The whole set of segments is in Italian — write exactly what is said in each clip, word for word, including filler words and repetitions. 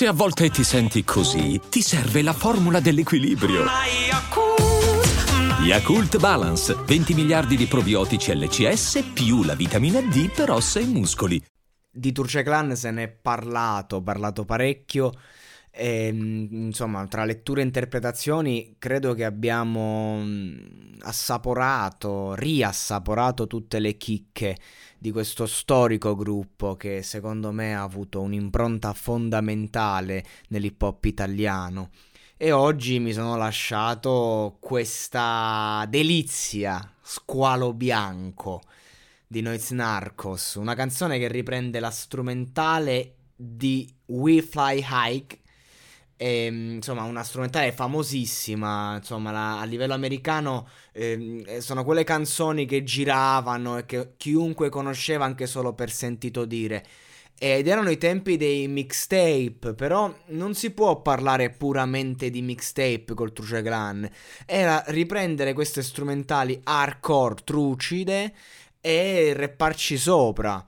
Se a volte ti senti così, ti serve la formula dell'equilibrio. Yakult Balance, venti miliardi di probiotici L C S più la vitamina D per ossa e muscoli. Di Truce Klan se ne è parlato, parlato parecchio. E, insomma, tra letture e interpretazioni credo che abbiamo assaporato, riassaporato tutte le chicche di questo storico gruppo che secondo me ha avuto un'impronta fondamentale nell'hip hop italiano. E oggi mi sono lasciato questa delizia, Squalo Bianco di Noyz Narcos, una canzone che riprende la strumentale di We Fly Hike. E, insomma, una strumentale famosissima, insomma, la, a livello americano eh, sono quelle canzoni che giravano e che chiunque conosceva anche solo per sentito dire, ed erano i tempi dei mixtape. Però non si può parlare puramente di mixtape col Truce Klan, era riprendere queste strumentali hardcore trucide e rapparci sopra.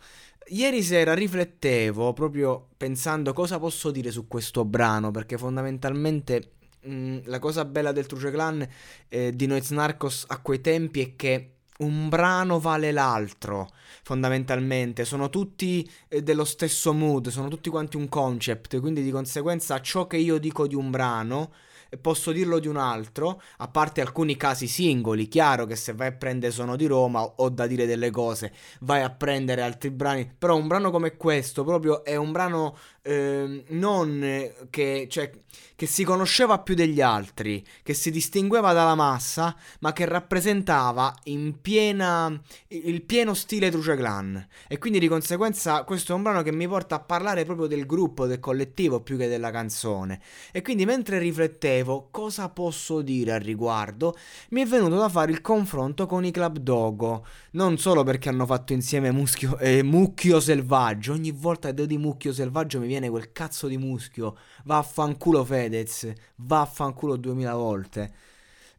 Ieri sera riflettevo proprio pensando cosa posso dire su questo brano, perché fondamentalmente mh, la cosa bella del Truce Klan eh, di Noyz Narcos a quei tempi è che un brano vale l'altro, fondamentalmente sono tutti eh, dello stesso mood, sono tutti quanti un concept, quindi di conseguenza ciò che io dico di un brano posso dirlo di un altro, a parte alcuni casi singoli. Chiaro che se vai a prendere Sono di Roma ho da dire delle cose, vai a prendere altri brani, però un brano come questo proprio è un brano eh, non che, cioè, che si conosceva più degli altri, che si distingueva dalla massa, ma che rappresentava in piena il pieno stile Truce Klan. E quindi di conseguenza questo è un brano che mi porta a parlare proprio del gruppo, del collettivo, più che della canzone. E quindi mentre riflettevo cosa posso dire al riguardo, mi è venuto da fare il confronto con i Club Dogo, non solo perché hanno fatto insieme Muschio e Mucchio Selvaggio. Ogni volta che devo di Mucchio Selvaggio mi viene quel cazzo di Muschio, vaffanculo Fedez, vaffanculo duemila volte.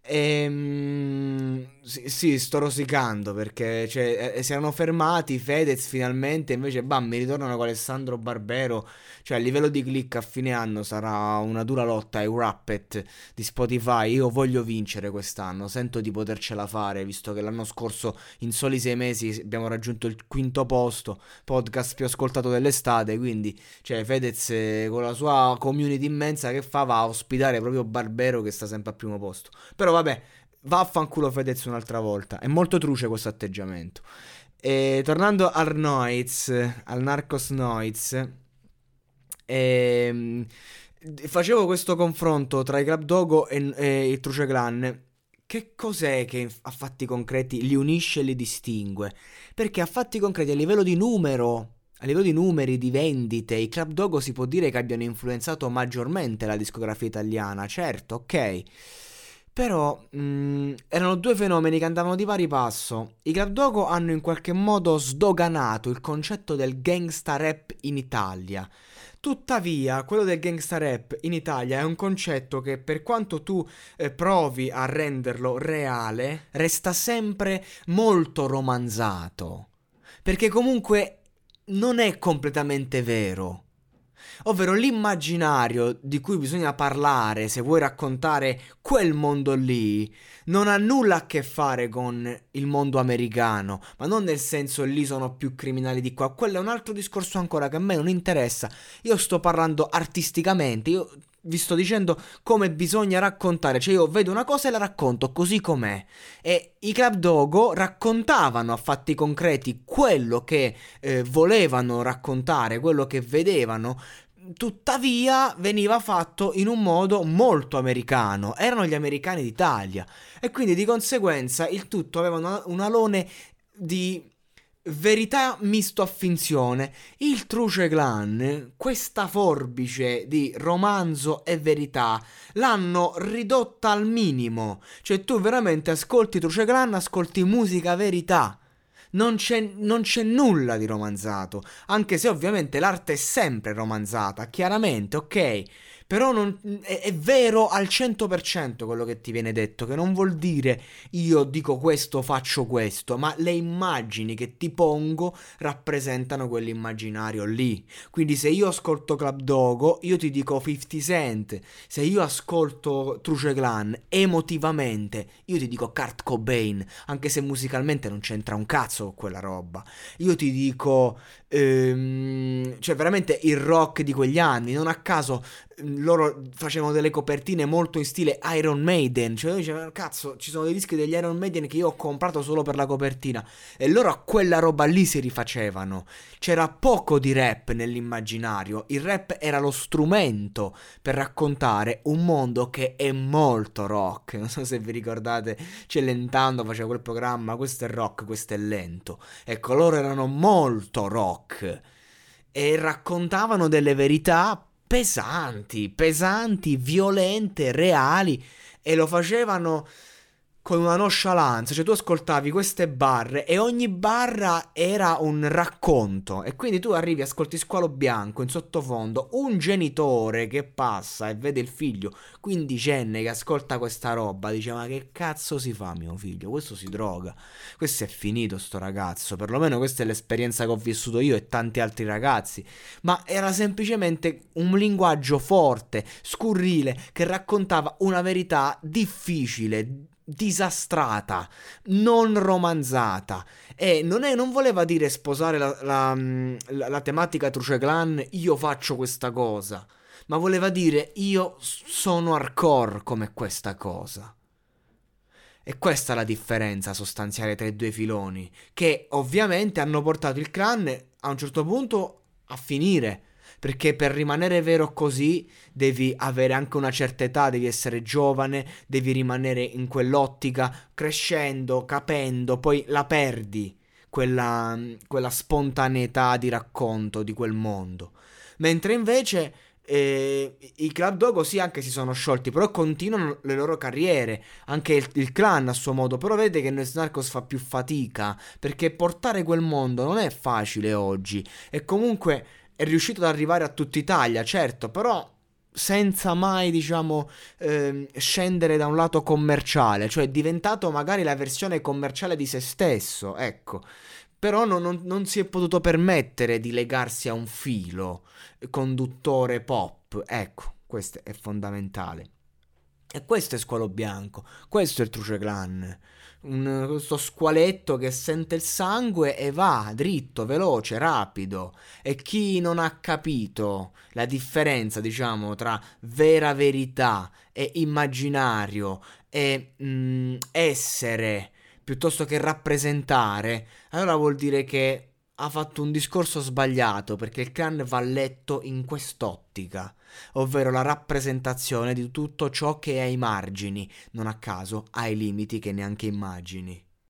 Ehm, sì, sì, sto rosicando perché cioè, eh, si erano fermati Fedez finalmente, invece bam, mi ritornano con Alessandro Barbero. Cioè a livello di click a fine anno sarà una dura lotta ai Wrapped di Spotify. Io voglio vincere quest'anno, sento di potercela fare, visto che l'anno scorso in soli sei mesi abbiamo raggiunto il quinto posto, podcast più ascoltato dell'estate. Quindi cioè, Fedez eh, con la sua community immensa che fa, va a ospitare proprio Barbero che sta sempre al primo posto. Però vabbè, vaffanculo Fedez un'altra volta. È molto truce questo atteggiamento. E tornando al Noyz, al Narcos Noyz, e, facevo questo confronto tra i Club Dogo e, e il Truce Klan. Che cos'è che a fatti concreti li unisce e li distingue? Perché a fatti concreti, a livello di numero, a livello di numeri, di vendite, i Club Dogo si può dire che abbiano influenzato maggiormente la discografia italiana. Certo, ok. Però mh, erano due fenomeni che andavano di pari passo. I Club Dogo hanno in qualche modo sdoganato il concetto del gangsta rap in Italia. Tuttavia, quello del gangsta rap in Italia è un concetto che, per quanto tu eh, provi a renderlo reale, resta sempre molto romanzato, perché comunque non è completamente vero. Ovvero l'immaginario di cui bisogna parlare se vuoi raccontare quel mondo lì non ha nulla a che fare con il mondo americano, ma non nel senso lì sono più criminali di qua, quello è un altro discorso ancora che a me non interessa. Io sto parlando artisticamente, io vi sto dicendo come bisogna raccontare, cioè io vedo una cosa e la racconto così com'è. E i Club Dogo raccontavano a fatti concreti quello che eh, volevano raccontare, quello che vedevano. Tuttavia veniva fatto in un modo molto americano, erano gli americani d'Italia, e quindi di conseguenza il tutto aveva una, un alone di verità misto a finzione. Il Truce Klan questa forbice di romanzo e verità l'hanno ridotta al minimo, cioè tu veramente ascolti Truce Klan, ascolti musica verità. Non c'è, non c'è nulla di romanzato, anche se ovviamente l'arte è sempre romanzata, chiaramente, ok. Però non, è, è vero al cento per cento quello che ti viene detto, che non vuol dire io dico questo, faccio questo, ma le immagini che ti pongo rappresentano quell'immaginario lì. Quindi se io ascolto Club Dogo, io ti dico cinquanta Cent, se io ascolto Truce Klan, emotivamente io ti dico Kurt Cobain, anche se musicalmente non c'entra un cazzo con quella roba. Io ti dico, ehm, cioè veramente il rock di quegli anni, non a caso loro facevano delle copertine molto in stile Iron Maiden, cioè dicevano cazzo ci sono dei dischi degli Iron Maiden che io ho comprato solo per la copertina, e loro a quella roba lì si rifacevano. C'era poco di rap nell'immaginario, il rap era lo strumento per raccontare un mondo che è molto rock. Non so se vi ricordate, Celentano faceva quel programma "Questo è rock, questo è lento", ecco, loro erano molto rock e raccontavano delle verità pesanti, pesanti, violente, reali, e lo facevano con una nonchalance, cioè tu ascoltavi queste barre e ogni barra era un racconto, e quindi tu arrivi, ascolti Squalo Bianco, in sottofondo un genitore che passa e vede il figlio quindicenne che ascolta questa roba, dice ma che cazzo si fa mio figlio, questo si droga, questo è finito sto ragazzo, perlomeno questa è l'esperienza che ho vissuto io e tanti altri ragazzi. Ma era semplicemente un linguaggio forte, scurrile, che raccontava una verità difficile, disastrata, non romanzata, e non, è, non voleva dire sposare la, la, la, la tematica Truce Klan, io faccio questa cosa, ma voleva dire io sono hardcore come questa cosa. E questa è la differenza sostanziale tra i due filoni, che ovviamente hanno portato il clan a un certo punto a finire, perché per rimanere vero così devi avere anche una certa età, devi essere giovane, devi rimanere in quell'ottica, crescendo, capendo, poi la perdi, quella, quella spontaneità di racconto di quel mondo. Mentre invece eh, i Club Dogo sì, anche si sono sciolti, però continuano le loro carriere, anche il, il clan a suo modo, però vedete che Noyz Narcos fa più fatica, perché portare quel mondo non è facile oggi, e comunque è riuscito ad arrivare a tutta Italia, certo, però senza mai, diciamo, ehm, scendere da un lato commerciale, cioè è diventato magari la versione commerciale di se stesso, ecco. Però non, non, non si è potuto permettere di legarsi a un filo conduttore pop, ecco, questo è fondamentale. E questo è Squalo Bianco, questo è il Truce Klan, un, questo squaletto che sente il sangue e va dritto, veloce, rapido. E chi non ha capito la differenza, diciamo, tra vera verità e immaginario e mh, essere piuttosto che rappresentare, allora vuol dire che ha fatto un discorso sbagliato, perché il clan va letto in quest'ottica, ovvero la rappresentazione di tutto ciò che è ai margini, non a caso ai limiti che neanche immagini.